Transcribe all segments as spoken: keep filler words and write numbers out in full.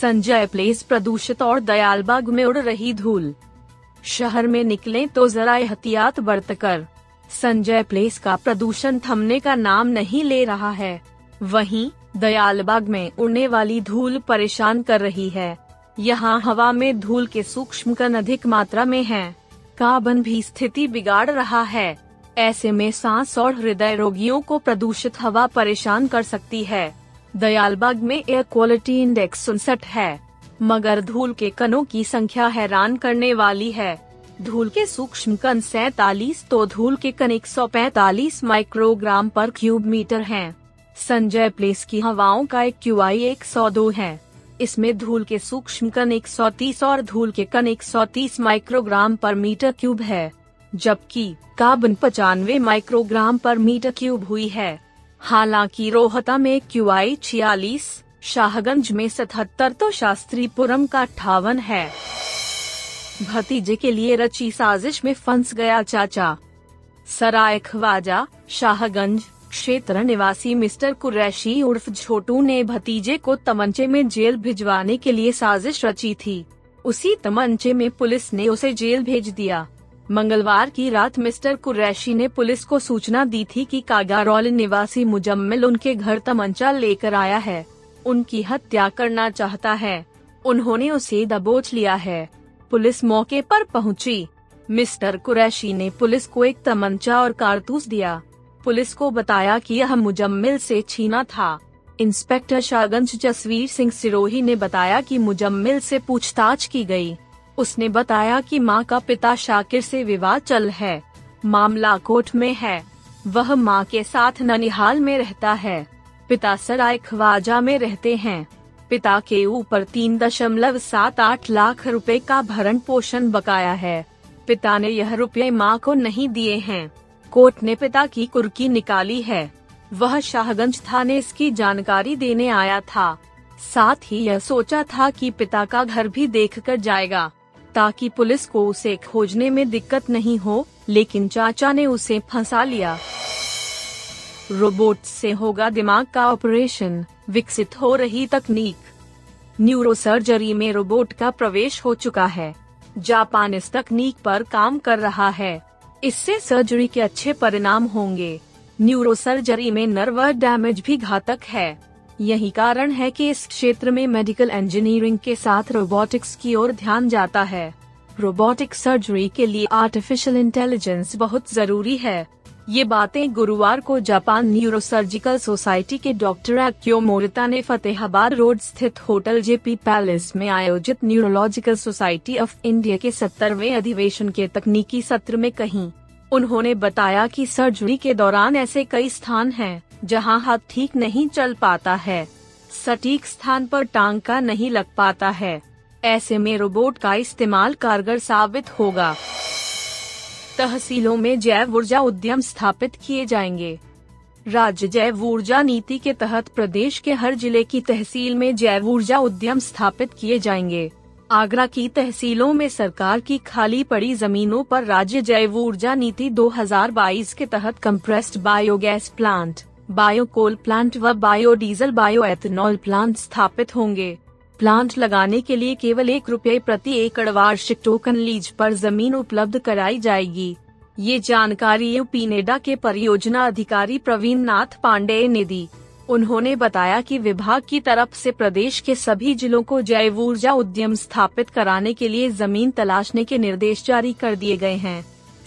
Sanjay place प्रदूषित और दयालबाग में उड़ रही धूल, शहर में निकलें तो जरा एहतियात बरतकर। संजय प्लेस का प्रदूषण थमने का नाम नहीं ले रहा है, वहीं दयालबाग में उड़ने वाली धूल परेशान कर रही है। यहां हवा में धूल के सूक्ष्म कण अधिक मात्रा में हैं, कार्बन भी स्थिति बिगाड़ रहा है। ऐसे में सांस और हृदय रोगियों को प्रदूषित हवा परेशान कर सकती है। दयालबाग में एयर क्वालिटी इंडेक्स उनसठ है, मगर धूल के कणों की संख्या हैरान करने वाली है। धूल के सूक्ष्म कण सैतालीस तो धूल के कण एक सौ पैंतालीस माइक्रोग्राम पर क्यूब मीटर हैं। संजय प्लेस की हवाओं का एक क्यूआई एक सौ दो है, इसमें धूल के सूक्ष्म कण एक सौ तीस और धूल के कण एक सौ तीस माइक्रोग्राम पर मीटर क्यूब है, जबकि कार्बन पचानवे माइक्रोग्राम पर मीटर क्यूब हुई है। हालांकि रोहता में क्यूआई छियालीस, शाहगंज में सतहत्तर तो शास्त्री पुरम का अट्ठावन है। भतीजे के लिए रची साजिश में फंस गया चाचा। सराय ख्वाजा, शाहगंज क्षेत्र निवासी मिस्टर कुरैशी उर्फ छोटू ने भतीजे को तमंचे में जेल भिजवाने के लिए साजिश रची थी। उसी तमंचे में पुलिस ने उसे जेल भेज दिया। मंगलवार की रात मिस्टर कुरैशी ने पुलिस को सूचना दी थी कि कागारौली निवासी मुजम्मिल उनके घर तमंचा लेकर आया है, उनकी हत्या करना चाहता है, उन्होंने उसे दबोच लिया है। पुलिस मौके पर पहुंची। मिस्टर कुरैशी ने पुलिस को एक तमंचा और कारतूस दिया। पुलिस को बताया कि यह मुजम्मिल से छीना था। इंस्पेक्टर शाहगंज जसवीर सिंह सिरोही ने बताया कि मुजम्मिल से पूछताछ की गई। उसने बताया कि मां का पिता शाकिर से विवाद चल है, मामला कोर्ट में है। वह मां के साथ ननिहाल में रहता है, पिता सराय ख्वाजा में रहते हैं। पिता के ऊपर तीन दशमलव सात आठ लाख रुपए का भरण पोषण बकाया है। पिता ने यह रुपये मां को नहीं दिए हैं। कोर्ट ने पिता की कुर्की निकाली है। वह शाहगंज थाने इसकी जानकारी देने आया था। साथ ही यह सोचा था कि पिता का घर भी देखकर जाएगा ताकि पुलिस को उसे खोजने में दिक्कत नहीं हो, लेकिन चाचा ने उसे फंसा लिया। रोबोट से होगा दिमाग का ऑपरेशन, विकसित हो रही तकनीक। न्यूरोसर्जरी में रोबोट का प्रवेश हो चुका है। जापान इस तकनीक पर काम कर रहा है, इससे सर्जरी के अच्छे परिणाम होंगे। न्यूरोसर्जरी में नर्व डैमेज भी घातक है, यही कारण है कि इस क्षेत्र में मेडिकल इंजीनियरिंग के साथ रोबोटिक्स की ओर ध्यान जाता है। रोबोटिक सर्जरी के लिए आर्टिफिशियल इंटेलिजेंस बहुत जरूरी है। ये बातें गुरुवार को जापान न्यूरोसर्जिकल सोसाइटी के डॉक्टर एक्यो मोरिता ने फतेहाबाद रोड स्थित होटल जे पैलेस में आयोजित न्यूरोलॉजिकल सोसाइटी ऑफ इंडिया के सत्तरवें अधिवेशन के तकनीकी सत्र में कही। उन्होंने बताया कि सर्जरी के दौरान ऐसे कई स्थान हैं जहां हाथ ठीक नहीं चल पाता है, सटीक स्थान पर टांग का नहीं लग पाता है। ऐसे में रोबोट का इस्तेमाल कारगर साबित होगा। तहसीलों में जैव ऊर्जा उद्यम स्थापित किए जाएंगे। राज्य जैव ऊर्जा नीति के तहत प्रदेश के हर जिले की तहसील में जैव ऊर्जा उद्यम स्थापित किए जाएंगे। आगरा की तहसीलों में सरकार की खाली पड़ी जमीनों पर राज्य जैव ऊर्जा नीति दो हज़ार बाईस के तहत compressed biogas plant, biocoal plant व बायोडीजल बायोएथेनॉल प्लांट स्थापित होंगे। प्लांट लगाने के लिए केवल एक रुपये प्रति एकड़ वार्षिक टोकन लीज पर जमीन उपलब्ध कराई जाएगी। ये जानकारी यूपीनेडा के परियोजना अधिकारी प्रवीण नाथ पांडेय ने दी। उन्होंने बताया कि विभाग की तरफ से प्रदेश के सभी जिलों को जैव ऊर्जा उद्यम स्थापित कराने के लिए जमीन तलाशने के निर्देश जारी कर दिए गए हैं।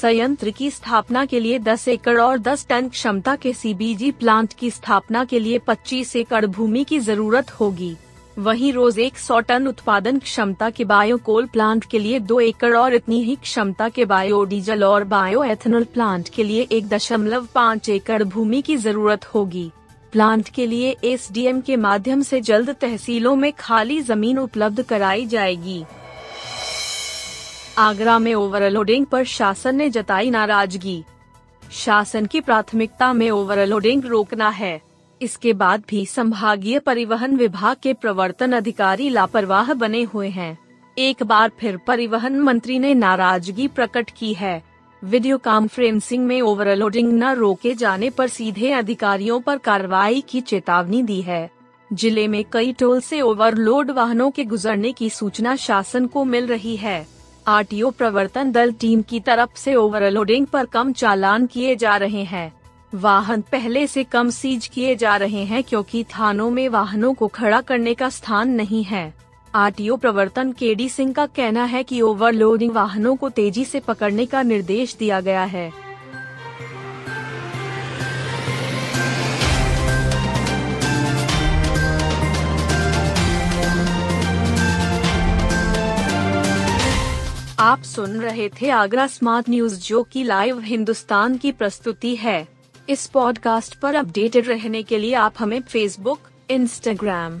संयंत्र की स्थापना के लिए दस एकड़ और दस टन क्षमता के सीबीजी प्लांट की स्थापना के लिए पच्चीस एकड़ भूमि की जरूरत होगी। वहीं रोज सौ टन उत्पादन क्षमता के बायोकोल प्लांट के लिए दो एकड़ और इतनी ही क्षमता के बायोडीजल और बायोएथेनॉल प्लांट के लिए एक दशमलव पाँच एकड़ भूमि की जरूरत होगी। प्लांट के लिए एसडीएम के माध्यम से जल्द तहसीलों में खाली जमीन उपलब्ध कराई जाएगी। आगरा में ओवरलोडिंग पर शासन ने जताई नाराजगी। शासन की प्राथमिकता में ओवरलोडिंग रोकना है। इसके बाद भी संभागीय परिवहन विभाग के प्रवर्तन अधिकारी लापरवाह बने हुए हैं। एक बार फिर परिवहन मंत्री ने नाराजगी प्रकट की है। वीडियो कॉन्फ्रेंसिंग में ओवरलोडिंग न रोके जाने पर सीधे अधिकारियों पर कार्रवाई की चेतावनी दी है। जिले में कई टोल से ओवरलोड वाहनों के गुजरने की सूचना शासन को मिल रही है। आरटीओ प्रवर्तन दल टीम की तरफ से ओवरलोडिंग पर कम चालान किए जा रहे हैं। वाहन पहले से कम सीज किए जा रहे हैं क्योंकि थानों में वाहनों को खड़ा करने का स्थान नहीं है। आरटीओ प्रवर्तन केडी सिंह का कहना है कि ओवरलोडिंग वाहनों को तेजी से पकड़ने का निर्देश दिया गया है। आप सुन रहे थे आगरा स्मार्ट न्यूज, जो की लाइव हिंदुस्तान की प्रस्तुति है। इस पॉडकास्ट पर अपडेटेड रहने के लिए आप हमें फेसबुक, इंस्टाग्राम,